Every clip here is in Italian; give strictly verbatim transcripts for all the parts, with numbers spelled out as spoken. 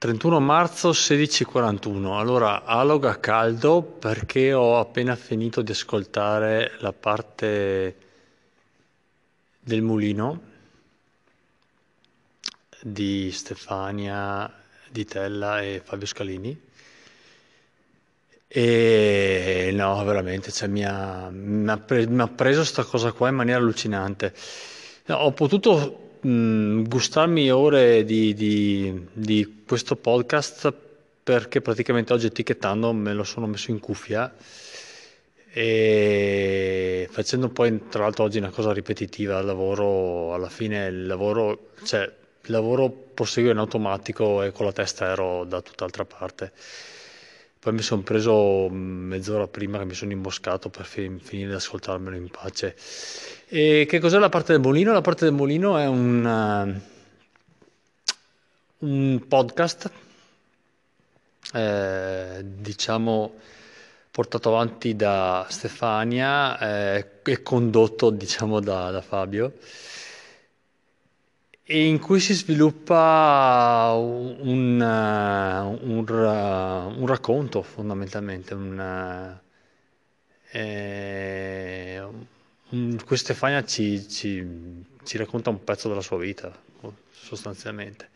trentuno marzo sedici e quarantuno. Allora, Alog a caldo perché ho appena finito di ascoltare la parte del mulino di Stefania, di Tella e Fabio Scalini. E no, veramente, cioè, mi ha, mi ha, pre- mi ha preso sta cosa qua in maniera allucinante. No, ho potuto mh, gustarmi ore di, di, di questo podcast perché praticamente oggi, etichettando, me lo sono messo in cuffia, e facendo poi, tra l'altro, oggi una cosa ripetitiva al lavoro. Alla fine il lavoro, cioè, il lavoro prosegue in automatico e con la testa ero da tutt'altra parte. Poi mi sono preso mezz'ora prima, che mi sono imboscato per fin- finire di ascoltarmelo in pace. E che cos'è la parte del mulino? La parte del mulino è un, uh, un podcast, eh, diciamo, portato avanti da Stefania eh, e condotto, diciamo, da, da Fabio, e in cui si sviluppa un, uh, un, uh, un racconto, fondamentalmente, un, uh, eh, un, Stefania ci, ci, ci racconta un pezzo della sua vita, sostanzialmente,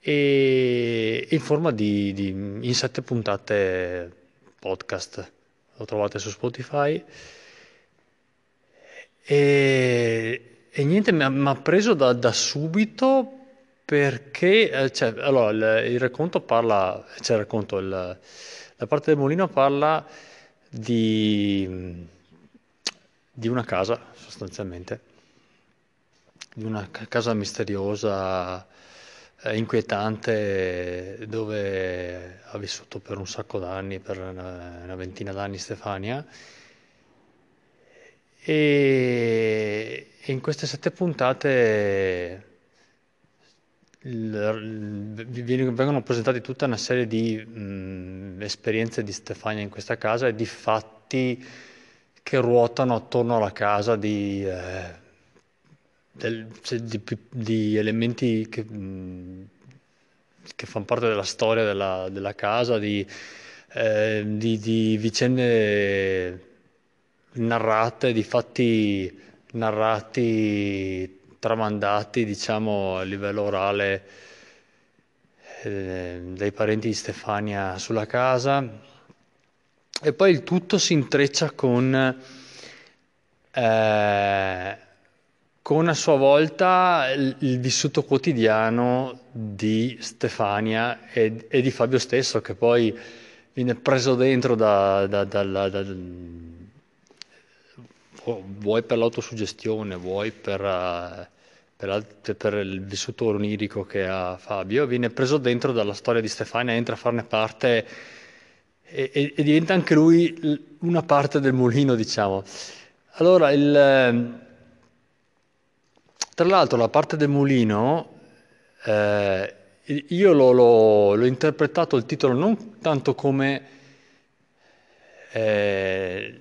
e in forma di, di in sette puntate podcast. Lo trovate su Spotify. E E niente, mi ha preso da, da subito perché, cioè, allora, il, il racconto parla, cioè il racconto, il, la parte del mulino parla di, di una casa, sostanzialmente, di una casa misteriosa, eh, inquietante, dove ha vissuto per un sacco d'anni, per una, una ventina d'anni, Stefania. E in queste sette puntate vengono presentate tutta una serie di mh, esperienze di Stefania in questa casa e di fatti che ruotano attorno alla casa, di, eh, del, di, di elementi che, mh, che fanno parte della storia della, della casa, di, eh, di, di vicende narrate, di fatti narrati, tramandati, diciamo, a livello orale, eh, dai parenti di Stefania sulla casa, e poi il tutto si intreccia con, eh, con a sua volta il, il vissuto quotidiano di Stefania e, e di Fabio stesso, che poi viene preso dentro da, da, da, da, da vuoi per l'autosuggestione, vuoi per, uh, per, per il vissuto onirico che ha Fabio, viene preso dentro dalla storia di Stefania, entra a farne parte e, e, e diventa anche lui una parte del mulino, diciamo. Allora, il, tra l'altro, la parte del mulino, eh, io l'ho, l'ho, l'ho interpretato il titolo non tanto come... Eh,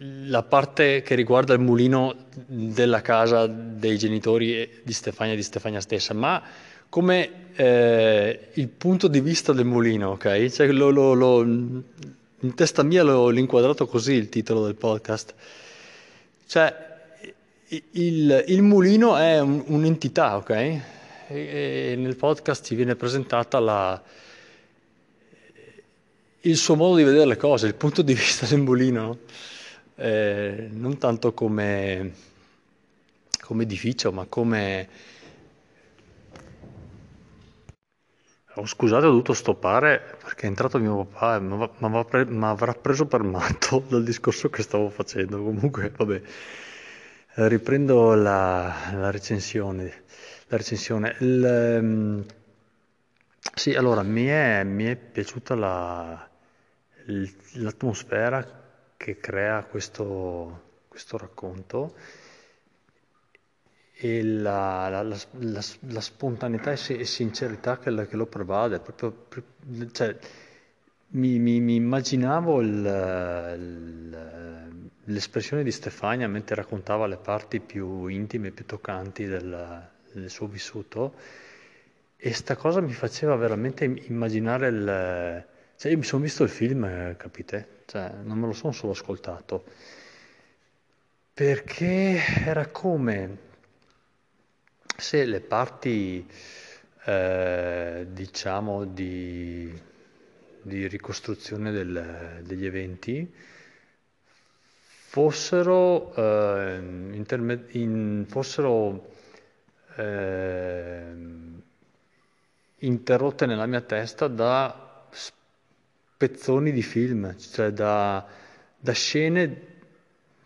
la parte che riguarda il mulino della casa dei genitori di Stefania e di Stefania stessa, ma come eh, il punto di vista del mulino, ok? Cioè, lo, lo, lo, in testa mia l'ho inquadrato così il titolo del podcast. Cioè, il, il mulino è un, un'entità, ok? E, e nel podcast ci viene presentata la... il suo modo di vedere le cose, il punto di vista del mulino. Eh, non tanto come, come edificio, ma come... Oh, scusate, ho dovuto stoppare perché è entrato mio papà e mi avrà preso per matto dal discorso che stavo facendo. Comunque, vabbè, riprendo la, la recensione. La recensione. Il, um, sì, allora, mi è, mi è piaciuta la, l'atmosfera che crea questo, questo racconto, e la, la, la, la, la spontaneità e sincerità che, che lo pervade. Proprio, cioè, mi, mi, mi immaginavo il, il, l'espressione di Stefania mentre raccontava le parti più intime, più toccanti del, del suo vissuto, E sta cosa mi faceva veramente immaginare il... Cioè, io mi sono visto il film, capite? Cioè, non me lo sono solo ascoltato. Perché era come se le parti, eh, diciamo, di, di ricostruzione del, degli eventi fossero, eh, interme- in, fossero eh, interrotte nella mia testa da spezzoni di film, cioè da, da scene...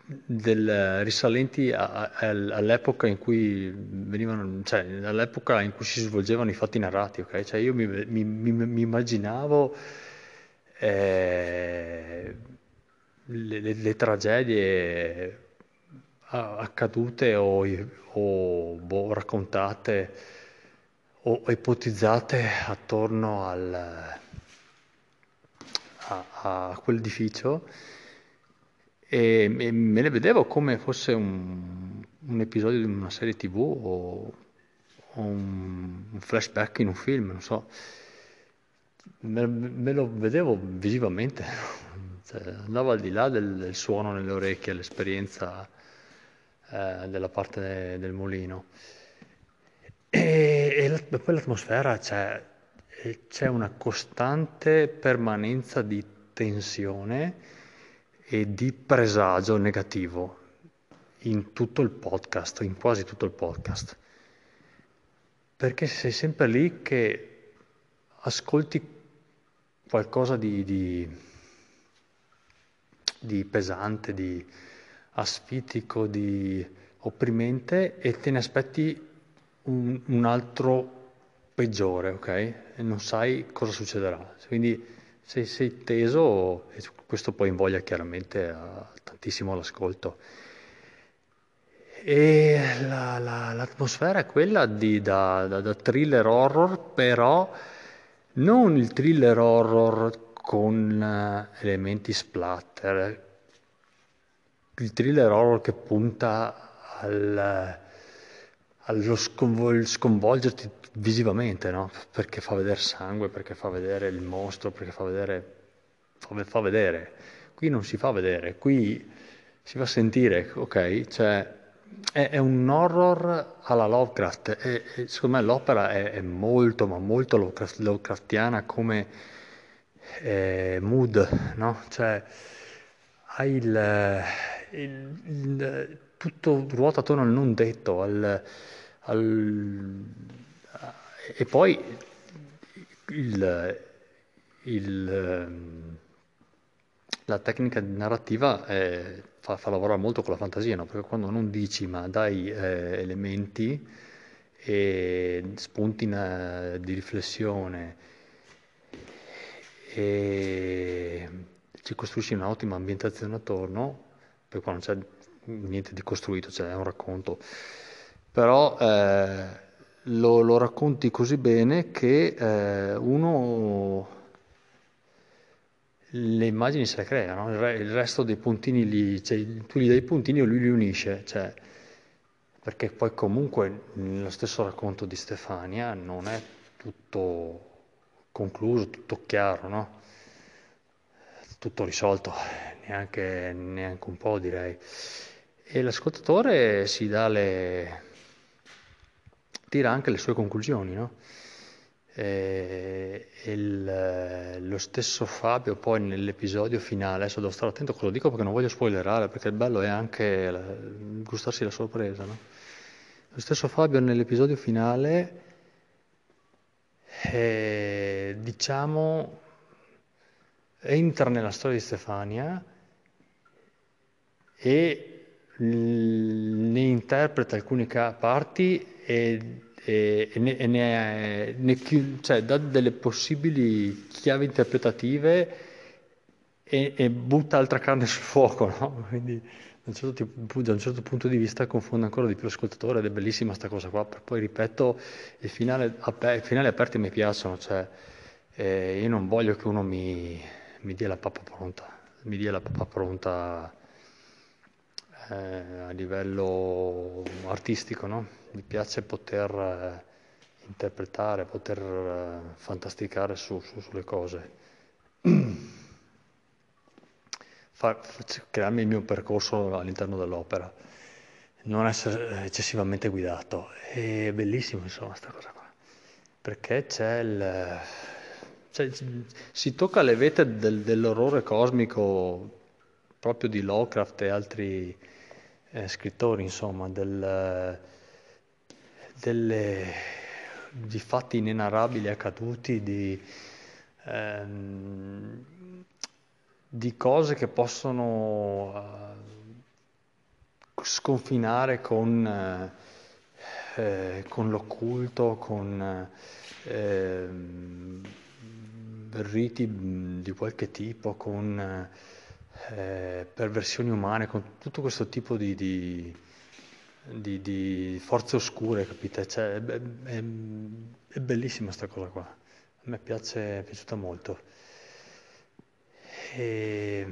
Del, risalenti a, a, all'epoca in cui venivano, cioè all'epoca in cui si svolgevano i fatti narrati, ok? Cioè io mi, mi, mi, mi immaginavo eh, le, le, le tragedie accadute o, o boh, raccontate o ipotizzate attorno al, a, a quell'edificio. E me le vedevo come fosse un, un episodio di una serie tv o, o un, un flashback in un film, non so. Me, me lo vedevo visivamente, cioè, andava al di là del, del suono nelle orecchie, l'esperienza eh, della parte de, del mulino. E, e, la, e poi l'atmosfera, cioè, c'è una costante permanenza di tensione e di presagio negativo in tutto il podcast, in quasi tutto il podcast, perché sei sempre lì che ascolti qualcosa di, di, di pesante, di asfittico, di opprimente, e te ne aspetti un, un altro peggiore, ok? E non sai cosa succederà, quindi sei, sei teso, e questo poi invoglia chiaramente a, tantissimo l'ascolto. E la, la, l'atmosfera è quella di, da, da, da thriller horror, però non il thriller horror con elementi splatter, il thriller horror che punta al, allo sconvol- sconvolgerti visivamente, no? Perché fa vedere sangue, perché fa vedere il mostro, perché fa vedere, fa, fa vedere. Qui non si fa vedere, qui si fa sentire, ok? Cioè è, è un horror alla Lovecraft, e, e secondo me l'opera è, è molto, ma molto Lovecraft, Lovecraftiana come eh, mood, no? Cioè hai il, il, il tutto ruota attorno al non detto, al, al e poi il, il, la tecnica narrativa eh, fa, fa lavorare molto con la fantasia, no? Perché quando non dici ma dai eh, elementi e spunti in, di riflessione, e ci costruisci un'ottima ambientazione attorno, per qua non c'è niente di costruito, cioè è un racconto, però eh, Lo, lo racconti così bene che eh, uno le immagini se le creano, il, re, il resto dei puntini li, cioè, tu gli dai i puntini e lui li unisce, cioè, perché poi comunque nello stesso racconto di Stefania non è tutto concluso, tutto chiaro, no? Tutto risolto, neanche, neanche un po', direi, e l'ascoltatore si dà le... tira anche le sue conclusioni, no? E, il, lo stesso Fabio poi nell'episodio finale, adesso devo stare attento a cosa dico perché non voglio spoilerare, perché il bello è anche la, gustarsi la sorpresa, no? Lo stesso Fabio nell'episodio finale, eh, diciamo, entra nella storia di Stefania e ne interpreta alcune ca- parti e, e, e ne, e ne, ne chi, cioè, dà delle possibili chiavi interpretative e, e butta altra carne sul fuoco, no? Quindi da un, certo tipo, da un certo punto di vista confonde ancora di più l'ascoltatore, ed è bellissima sta cosa qua. Poi ripeto, i finali aperti mi piacciono, cioè, eh, io non voglio che uno mi, mi dia la pappa pronta mi dia la pappa pronta a livello artistico, no? Mi piace poter interpretare, poter eh, fantasticare su, su, sulle cose, Far, crearmi il mio percorso all'interno dell'opera, non essere eccessivamente guidato. È bellissimo, insomma, questa cosa qua, perché c'è il... Cioè, si tocca le vete del, dell'orrore cosmico proprio di Lovecraft e altri eh, scrittori, insomma, del, delle, di fatti inenarrabili accaduti, di, ehm, di cose che possono eh, sconfinare con, eh, con l'occulto, con... Eh, riti di qualche tipo, con eh, perversioni umane, con tutto questo tipo di, di, di, di forze oscure, capite? Cioè, è, è, è bellissima questa cosa qua, a me piace, è piaciuta molto. E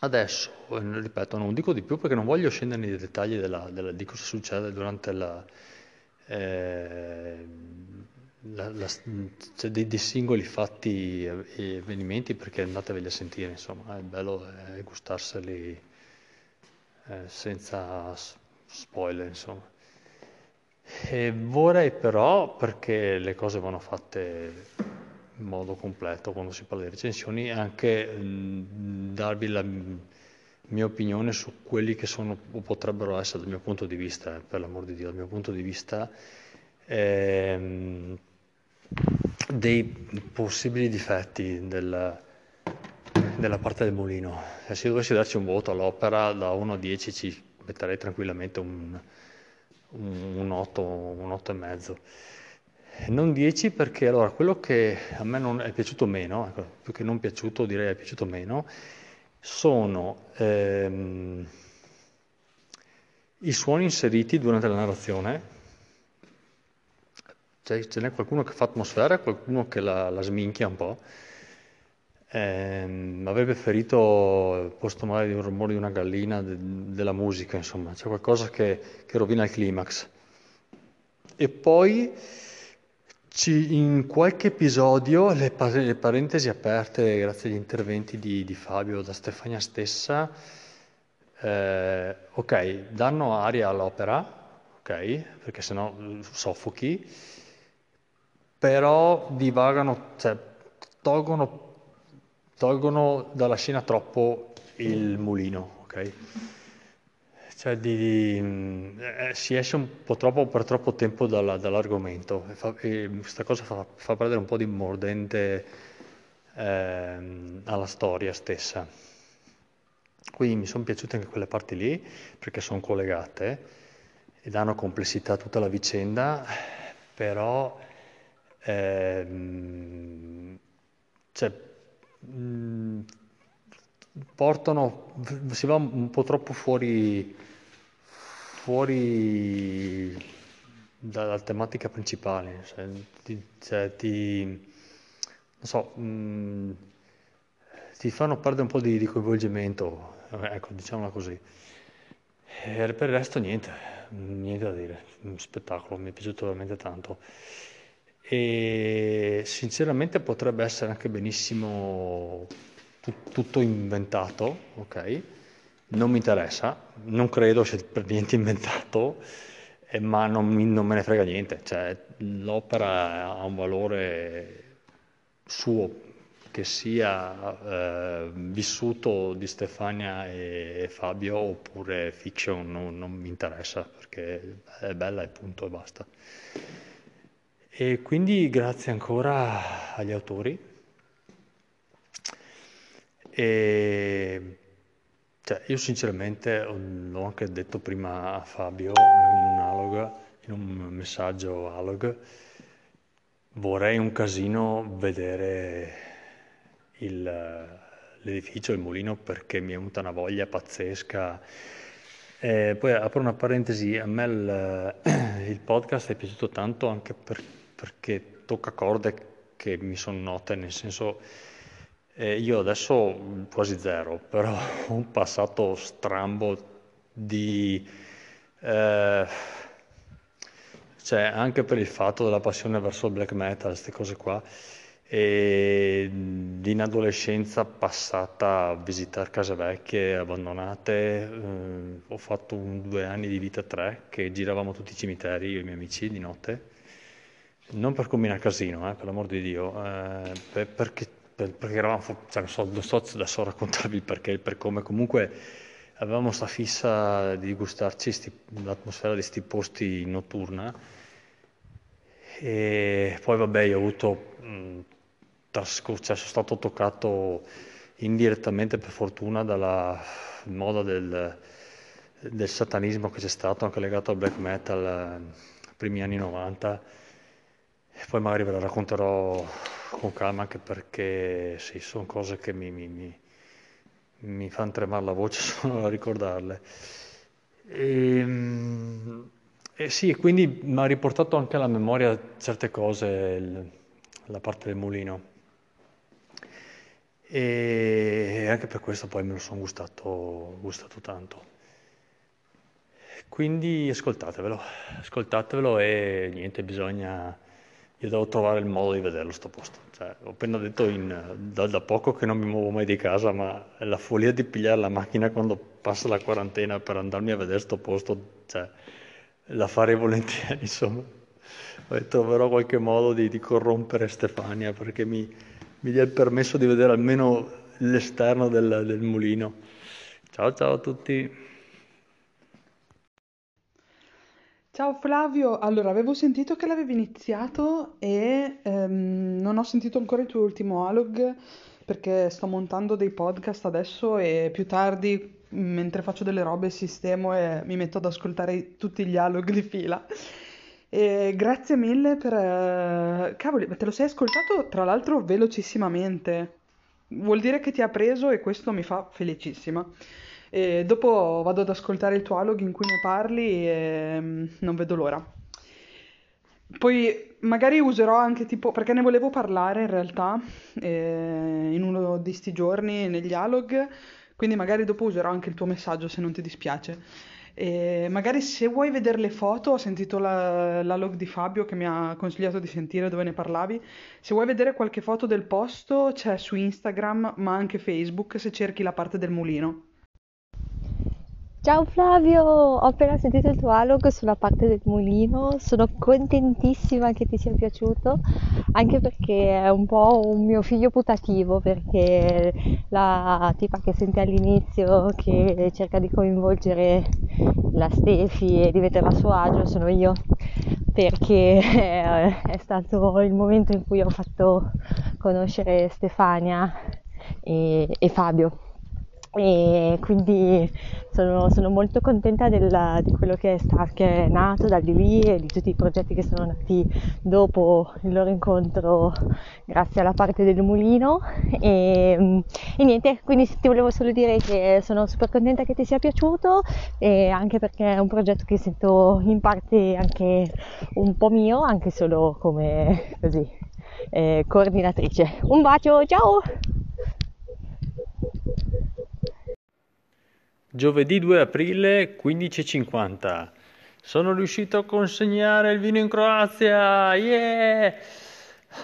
adesso, ripeto, non dico di più perché non voglio scendere nei dettagli della, della, di cosa succede durante la... Eh, La, la, cioè dei, dei singoli fatti e avvenimenti, perché andateveli a sentire, insomma, è bello eh, gustarseli eh, senza spoiler, insomma. E vorrei però, perché le cose vanno fatte in modo completo quando si parla di recensioni, anche mh, darvi la mh, mia opinione su quelli che sono o potrebbero essere, dal mio punto di vista, eh, per l'amor di Dio, dal mio punto di vista, ehm, dei possibili difetti del, della parte del Mulino. Cioè, se dovessi darci un voto all'opera, da uno a dieci ci metterei tranquillamente un, un, un otto, un otto e mezzo, non dieci, perché allora quello che a me non è piaciuto meno, ecco, più che non piaciuto direi è piaciuto meno, sono ehm, i suoni inseriti durante la narrazione. Cioè, ce n'è qualcuno che fa atmosfera, qualcuno che la, la sminchia un po'. Ehm, avrei preferito posto magari di un rumore di una gallina, de, della musica, insomma, c'è qualcosa che, che rovina il climax. E poi ci, in qualche episodio le, le parentesi aperte, grazie agli interventi di, di Fabio, da Stefania stessa, eh, ok, danno aria all'opera, ok, perché sennò soffochi. Però divagano, cioè tolgono, tolgono dalla scena troppo il Mulino, ok? Cioè di, di, eh, si esce un po' troppo, per troppo tempo dalla, dall'argomento, e fa, e questa cosa fa, fa perdere un po' di mordente eh, alla storia stessa. Quindi mi sono piaciute anche quelle parti lì, perché sono collegate e danno complessità a tutta la vicenda, però... Eh, cioè, mh, portano, si va un po' troppo fuori fuori dalla tematica principale, cioè, ti, cioè, ti, non so, mh, ti fanno perdere un po' di, di coinvolgimento, ecco, diciamola così. E per il resto niente, niente da dire, un spettacolo, mi è piaciuto veramente tanto. E sinceramente potrebbe essere anche benissimo tut- tutto inventato, ok? Non mi interessa, non credo sia per niente inventato, eh, ma non, mi, non me ne frega niente. Cioè, l'opera ha un valore suo, che sia eh, vissuto di Stefania e Fabio oppure fiction, non, non mi interessa, perché è bella e punto e basta. E quindi grazie ancora agli autori, e cioè, io sinceramente l'ho anche detto prima a Fabio in un Alog, in un messaggio Alog, vorrei un casino vedere il, l'edificio, il Mulino, perché mi è venuta una voglia pazzesca. E poi apro una parentesi, a me il, il podcast è piaciuto tanto anche perché perché tocca corde che mi sono note, nel senso, eh, io adesso quasi zero, però ho un passato strambo di eh, cioè anche per il fatto della passione verso il black metal, queste cose qua, e di un'adolescenza passata a visitare case vecchie, abbandonate. Eh, ho fatto un, due anni di vita, tre, che giravamo tutti i cimiteri, io e i miei amici, di notte, non per combinare casino, eh, per l'amor di Dio, eh, per, perché, per, perché eravamo, cioè, non, so, non so adesso raccontarvi il perché, per come, comunque... Avevamo sta fissa di gustarci sti, l'atmosfera di sti posti notturna, e poi vabbè io ho avuto, mh, trascor- cioè, sono stato toccato indirettamente per fortuna dalla moda del, del satanismo che c'è stato anche legato al black metal, eh, primi anni novanta, e poi magari ve la racconterò con calma, anche perché sì, sono cose che mi... mi, mi mi fanno tremare la voce solo a ricordarle. E, e sì, quindi mi ha riportato anche alla memoria certe cose, il, la parte del mulino. E anche per questo poi me lo sono gustato, gustato tanto. Quindi ascoltatevelo, ascoltatevelo e niente, bisogna... Io devo trovare il modo di vederlo sto posto. Cioè, ho appena detto in, da, da poco che non mi muovo mai di casa, ma la follia di pigliare la macchina quando passa la quarantena per andarmi a vedere sto posto, cioè, la farei volentieri, insomma. E troverò qualche modo di, di corrompere Stefania perché mi, mi dia il permesso di vedere almeno l'esterno del, del mulino. Ciao ciao a tutti! Ciao Flavio, allora avevo sentito che l'avevi iniziato e ehm, non ho sentito ancora il tuo ultimo Alog perché sto montando dei podcast adesso e più tardi mentre faccio delle robe sistemo e mi metto ad ascoltare tutti gli Alog di fila. E grazie mille per... Cavoli, te lo sei ascoltato tra l'altro velocissimamente, vuol dire che ti ha preso e questo mi fa felicissima. E dopo vado ad ascoltare il tuo Alog in cui ne parli e non vedo l'ora. Poi magari userò anche tipo, perché ne volevo parlare in realtà eh, in uno di sti giorni negli Alog, quindi magari dopo userò anche il tuo messaggio se non ti dispiace. E magari se vuoi vedere le foto, ho sentito la, la log di Fabio che mi ha consigliato di sentire dove ne parlavi, se vuoi vedere qualche foto del posto c'è su Instagram ma anche Facebook se cerchi la parte del mulino. Ciao Flavio, ho appena sentito il tuo Alog sulla parte del mulino, sono contentissima che ti sia piaciuto, anche perché è un po' un mio figlio putativo, perché la tipa che sente all'inizio che cerca di coinvolgere la Stefi e di metterla a suo agio sono io, perché è stato il momento in cui ho fatto conoscere Stefania e, e Fabio. E quindi sono, sono molto contenta della, di quello che è, sta, che è nato da di lì e di tutti i progetti che sono nati dopo il loro incontro grazie alla parte del mulino e, e niente, quindi ti volevo solo dire che sono super contenta che ti sia piaciuto e anche perché è un progetto che sento in parte anche un po' mio, anche solo come così eh, coordinatrice. Un bacio, ciao! Giovedì due aprile quindici e cinquanta. Sono riuscito a consegnare il vino in Croazia. Yeah!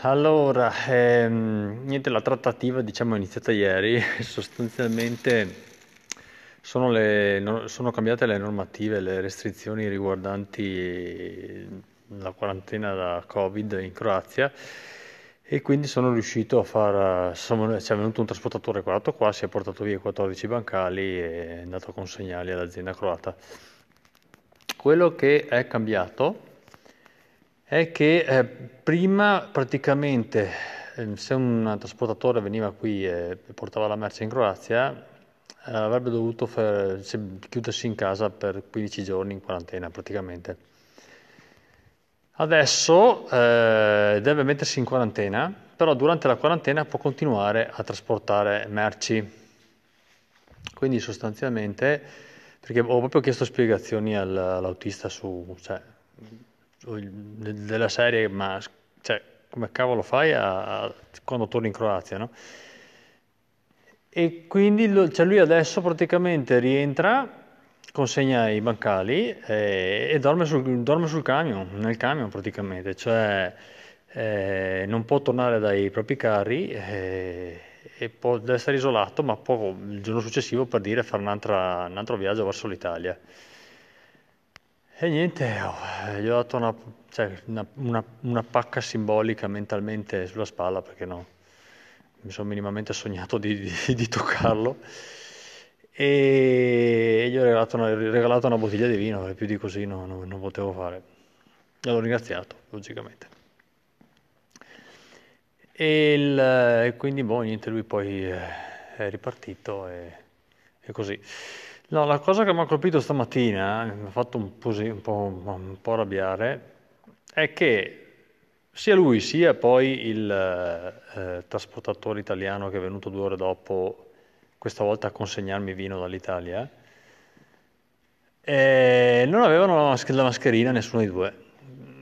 Allora, ehm, niente, la trattativa diciamo è iniziata ieri. Sostanzialmente sono, le, no, sono cambiate le normative, le restrizioni riguardanti la quarantena da Covid in Croazia. E quindi sono riuscito a far, sono, c'è venuto un trasportatore colato qua, si è portato via quattordici bancali e è andato a consegnarli all'azienda croata. Quello che è cambiato è che eh, prima praticamente eh, se un trasportatore veniva qui e portava la merce in Croazia eh, avrebbe dovuto fer, chiudersi in casa per quindici giorni in quarantena praticamente. Adesso eh, deve mettersi in quarantena, però durante la quarantena può continuare a trasportare merci. Quindi sostanzialmente, perché ho proprio chiesto spiegazioni all'autista su, cioè, della serie, ma cioè, come cavolo fai a, a, quando torni in Croazia, no? E quindi cioè lui adesso praticamente rientra consegna i bancali e, e dorme, sul, dorme sul camion, nel camion praticamente, cioè eh, non può tornare dai propri carri eh, e può, deve essere isolato, ma può il giorno successivo, per dire, fare un'altra, un altro viaggio verso l'Italia. E niente, oh, gli ho dato una, cioè, una, una, una pacca simbolica mentalmente sulla spalla, perché no, mi sono minimamente sognato di, di, di toccarlo, e gli ho regalato una, regalato una bottiglia di vino, perché più di così no, no, non potevo fare. E l'ho ringraziato, logicamente. E, il, e quindi, boh, niente, lui poi è ripartito e, e così. No, la cosa che mi ha colpito stamattina, mi ha fatto un po', un po', un po' arrabbiare, è che sia lui sia poi il eh, trasportatore italiano che è venuto due ore dopo, questa volta a consegnarmi vino dall'Italia, eh, non avevano la mascherina nessuno dei due.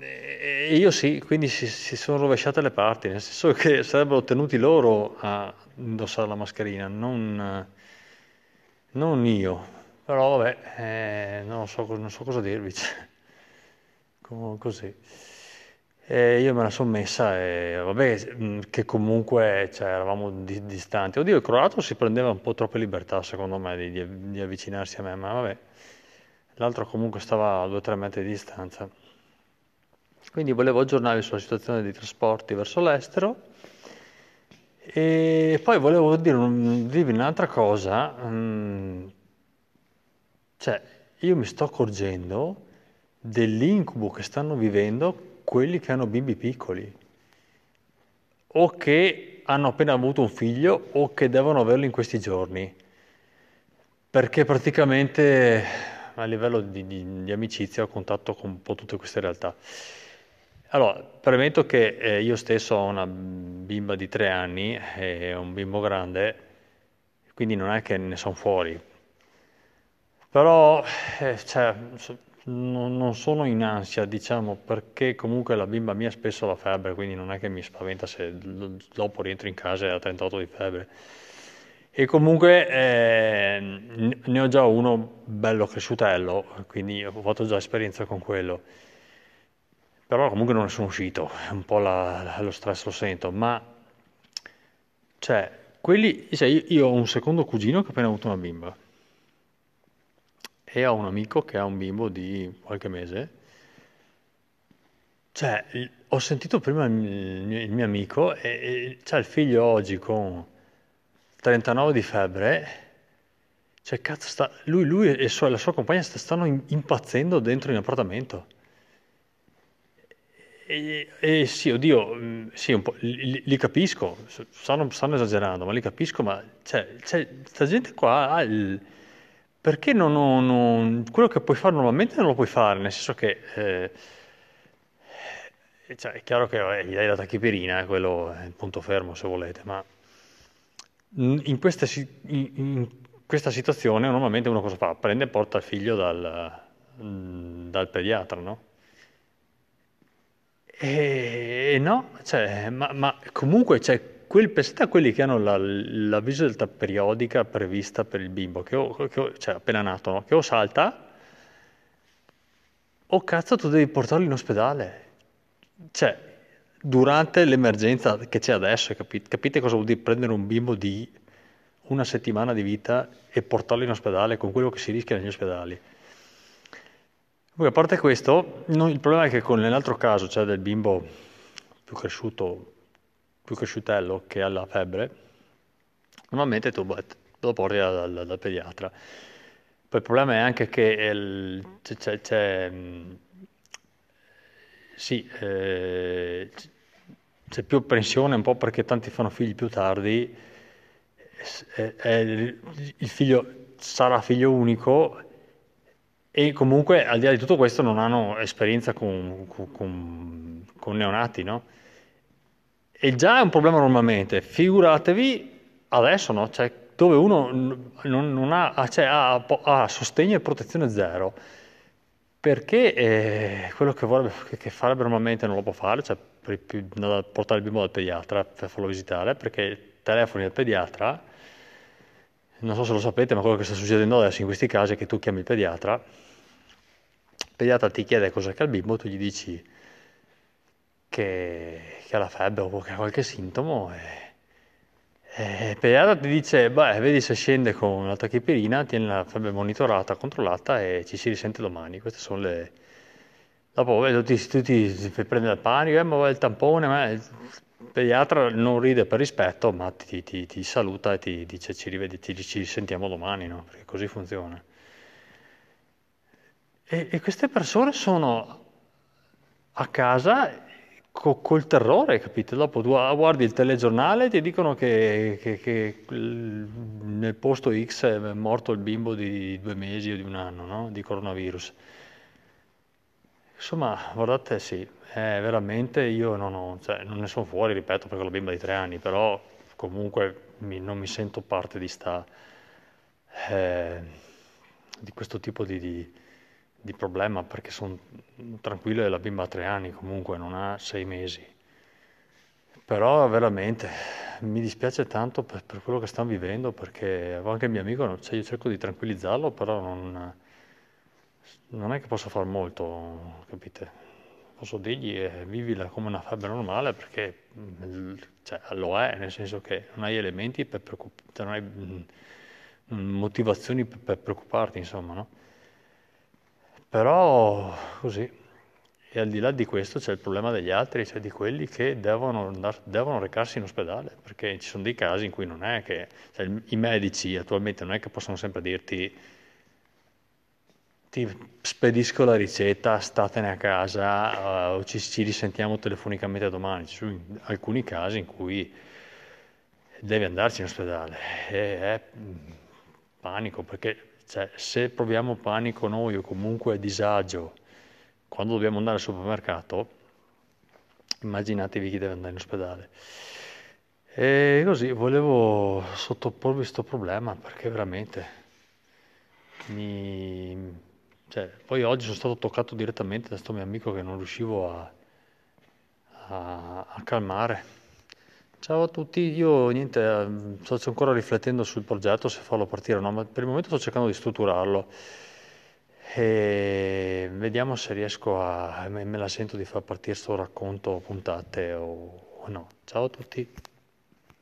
E io sì, quindi si, si sono rovesciate le parti, nel senso che sarebbero tenuti loro a indossare la mascherina, non, non io. Però vabbè, eh, non so, non so cosa dirvi, cioè, così. E io me la sono messa e vabbè, che comunque, cioè, eravamo di, distanti. Oddio, il croato si prendeva un po' troppe libertà, secondo me, di, di, di avvicinarsi a me, ma vabbè. L'altro comunque stava a due o tre metri di distanza. Quindi volevo aggiornarvi sulla situazione dei trasporti verso l'estero. E poi volevo dire, dirvi un'altra cosa, cioè io mi sto accorgendo dell'incubo che stanno vivendo quelli che hanno bimbi piccoli, o che hanno appena avuto un figlio, o che devono averlo in questi giorni, perché praticamente a livello di, di, di amicizia ho contatto con un po' tutte queste realtà. Allora, premetto che eh, io stesso ho una bimba di tre anni e un bimbo grande, quindi non è che ne sono fuori. Però eh, cioè, non, non sono in ansia, diciamo, perché comunque la bimba mia spesso ha la febbre, quindi non è che mi spaventa se dopo rientro in casa e ha trentotto di febbre. E comunque eh, ne ho già uno bello cresciutello, quindi ho fatto già esperienza con quello. Però comunque non ne sono uscito, un po' la, la, lo stress lo sento, ma cioè, quelli, cioè io, io ho un secondo cugino che ha appena avuto una bimba e ho un amico che ha un bimbo di qualche mese. Cioè, il, ho sentito prima il mio, il mio amico e, e c'ha il figlio oggi con trentanove di febbre, cioè cazzo sta, lui, lui e sua, la sua compagna stanno impazzendo dentro in appartamento. E, e sì, oddio, sì, un po', li, li capisco, stanno, stanno esagerando, ma li capisco, ma c'è, c'è sta gente qua, ah, il, perché non, non, non, quello che puoi fare normalmente non lo puoi fare, nel senso che, eh, cioè, è chiaro che vabbè, gli dai la tachipirina, eh, quello è il punto fermo se volete, ma in questa, in, in questa situazione normalmente uno cosa fa? Prende e porta il figlio dal, dal pediatra, no? E no, cioè, ma, ma comunque c'è quel pezzetto a quelli che hanno la, la visita periodica prevista per il bimbo, che o, che o, cioè appena nato, no? Che o salta, o cazzo tu devi portarlo in ospedale. Cioè, durante l'emergenza che c'è adesso, capite, capite cosa vuol dire prendere un bimbo di una settimana di vita e portarlo in ospedale con quello che si rischia negli ospedali? A parte questo, no, il problema è che con l'altro caso, cioè del bimbo più cresciuto, più cresciutello che ha la febbre, normalmente tu lo porti dal, dal, dal pediatra. Poi il problema è anche che il, c'è, c'è, sì, eh, c'è più apprensione un po' perché tanti fanno figli più tardi, è, è, il figlio sarà figlio unico. E comunque, al di là di tutto questo, non hanno esperienza con, con, con neonati, no? E già è un problema normalmente, figuratevi adesso, no? Cioè, dove uno non, non ha, cioè, ha, ha sostegno e protezione zero, perché eh, quello che, vorrebbe, che farebbe normalmente non lo può fare, cioè per, per portare il bimbo dal pediatra per farlo visitare, perché telefoni al pediatra non so se lo sapete, ma quello che sta succedendo adesso in questi casi è che tu chiami il pediatra, il pediatra ti chiede cos'è che ha il bimbo, tu gli dici che, che ha la febbre o che ha qualche sintomo, e, e il pediatra ti dice, beh, vedi se scende con la tachipirina, tieni la febbre monitorata, controllata e ci si risente domani. Queste sono le... Dopo vedo, ti, tu ti prendi il panico, eh, ma va il tampone, ma il pediatra non ride per rispetto, ma ti, ti, ti saluta e ti dice ci rivedi, ti, ci sentiamo domani, no? Perché così funziona. E, e queste persone sono a casa co, col terrore, capito? Dopo tu guardi il telegiornale e ti dicono che, che, che nel posto X è morto il bimbo di due mesi o di un anno, no? Di coronavirus. Insomma, guardate, sì, eh, veramente io non, ho, cioè, non ne sono fuori, ripeto, perché ho la bimba di tre anni, però comunque mi, non mi sento parte di sta, eh, di questo tipo di, di, di problema, perché sono tranquillo e la bimba ha tre anni, comunque non ha sei mesi. Però veramente mi dispiace tanto per, per quello che stanno vivendo, perché anche il mio amico, cioè, io cerco di tranquillizzarlo, però non... non è che posso far molto, capite? Posso dirgli eh, vivila come una febbre normale, perché cioè, lo è, nel senso che non hai elementi per preoccuparti, non hai mh, motivazioni per, per preoccuparti, insomma, no? Però così. E al di là di questo c'è il problema degli altri, cioè di quelli che devono, andar, devono recarsi in ospedale, perché ci sono dei casi in cui non è che... Cioè, i medici attualmente non è che possono sempre dirti ti spedisco la ricetta, statene a casa, uh, o ci, ci risentiamo telefonicamente domani. Ci sono alcuni casi in cui devi andarci in ospedale, e è panico, perché cioè, se proviamo panico noi o comunque disagio quando dobbiamo andare al supermercato, immaginatevi chi deve andare in ospedale. E così volevo sottoporvi questo problema, perché veramente mi... Cioè, poi oggi sono stato toccato direttamente da questo mio amico che non riuscivo a, a, a calmare. Ciao a tutti, io niente, sto ancora riflettendo sul progetto, se farlo partire o no, ma per il momento sto cercando di strutturarlo e vediamo se riesco a... me la sento di far partire sto racconto puntate o, o no. Ciao a tutti.